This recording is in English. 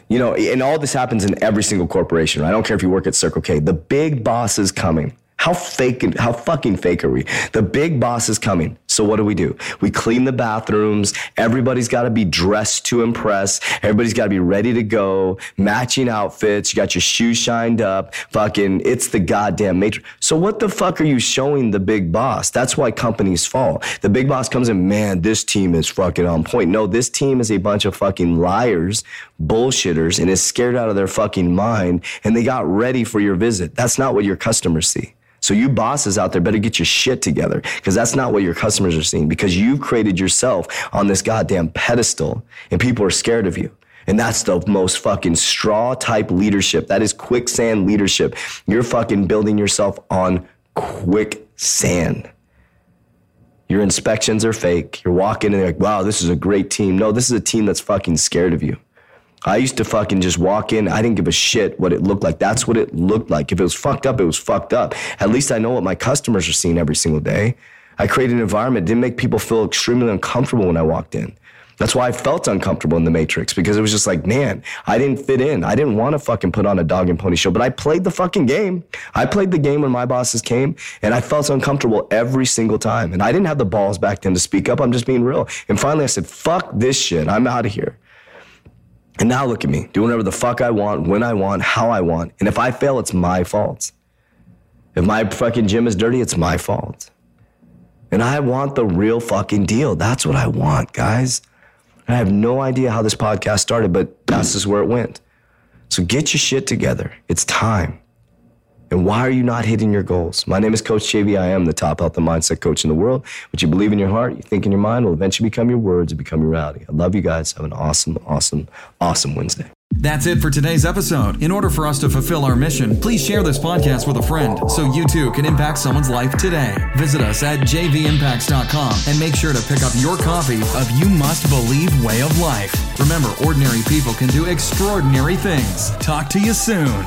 You know, and all this happens in every single corporation, right? I don't care if you work at Circle K. The big boss is coming. How fucking fake are we? The big boss is coming. So what do? We clean the bathrooms. Everybody's got to be dressed to impress. Everybody's got to be ready to go. Matching outfits. You got your shoes shined up. Fucking, it's the goddamn matrix. So what the fuck are you showing the big boss? That's why companies fall. The big boss comes in, man, this team is fucking on point. No, this team is a bunch of fucking liars, bullshitters, and is scared out of their fucking mind, and they got ready for your visit. That's not what your customers see. So you bosses out there better get your shit together, because that's not what your customers are seeing, because you've created yourself on this goddamn pedestal and people are scared of you. And that's the most fucking straw type leadership. That is quicksand leadership. You're fucking building yourself on quicksand. Your inspections are fake. You're walking in like, wow, this is a great team. No, this is a team that's fucking scared of you. I used to fucking just walk in. I didn't give a shit what it looked like. That's what it looked like. If it was fucked up, it was fucked up. At least I know what my customers are seeing every single day. I created an environment that didn't make people feel extremely uncomfortable when I walked in. That's why I felt uncomfortable in the Matrix, because it was just like, man, I didn't fit in. I didn't want to fucking put on a dog and pony show, but I played the fucking game. I played the game when my bosses came, and I felt uncomfortable every single time. And I didn't have the balls back then to speak up. I'm just being real. And finally I said, fuck this shit. I'm out of here. And now look at me, doing whatever the fuck I want, when I want, how I want. And if I fail, it's my fault. If my fucking gym is dirty, it's my fault. And I want the real fucking deal. That's what I want, guys. I have no idea how this podcast started, but that's just where it went. So get your shit together. It's time. And why are you not hitting your goals? My name is Coach JV. I am the top health and mindset coach in the world. What you believe in your heart, you think in your mind, will eventually become your words and become your reality. I love you guys. Have an awesome, awesome, awesome Wednesday. That's it for today's episode. In order for us to fulfill our mission, please share this podcast with a friend so you too can impact someone's life today. Visit us at jvimpacts.com and make sure to pick up your copy of You Must Believe Way of Life. Remember, ordinary people can do extraordinary things. Talk to you soon.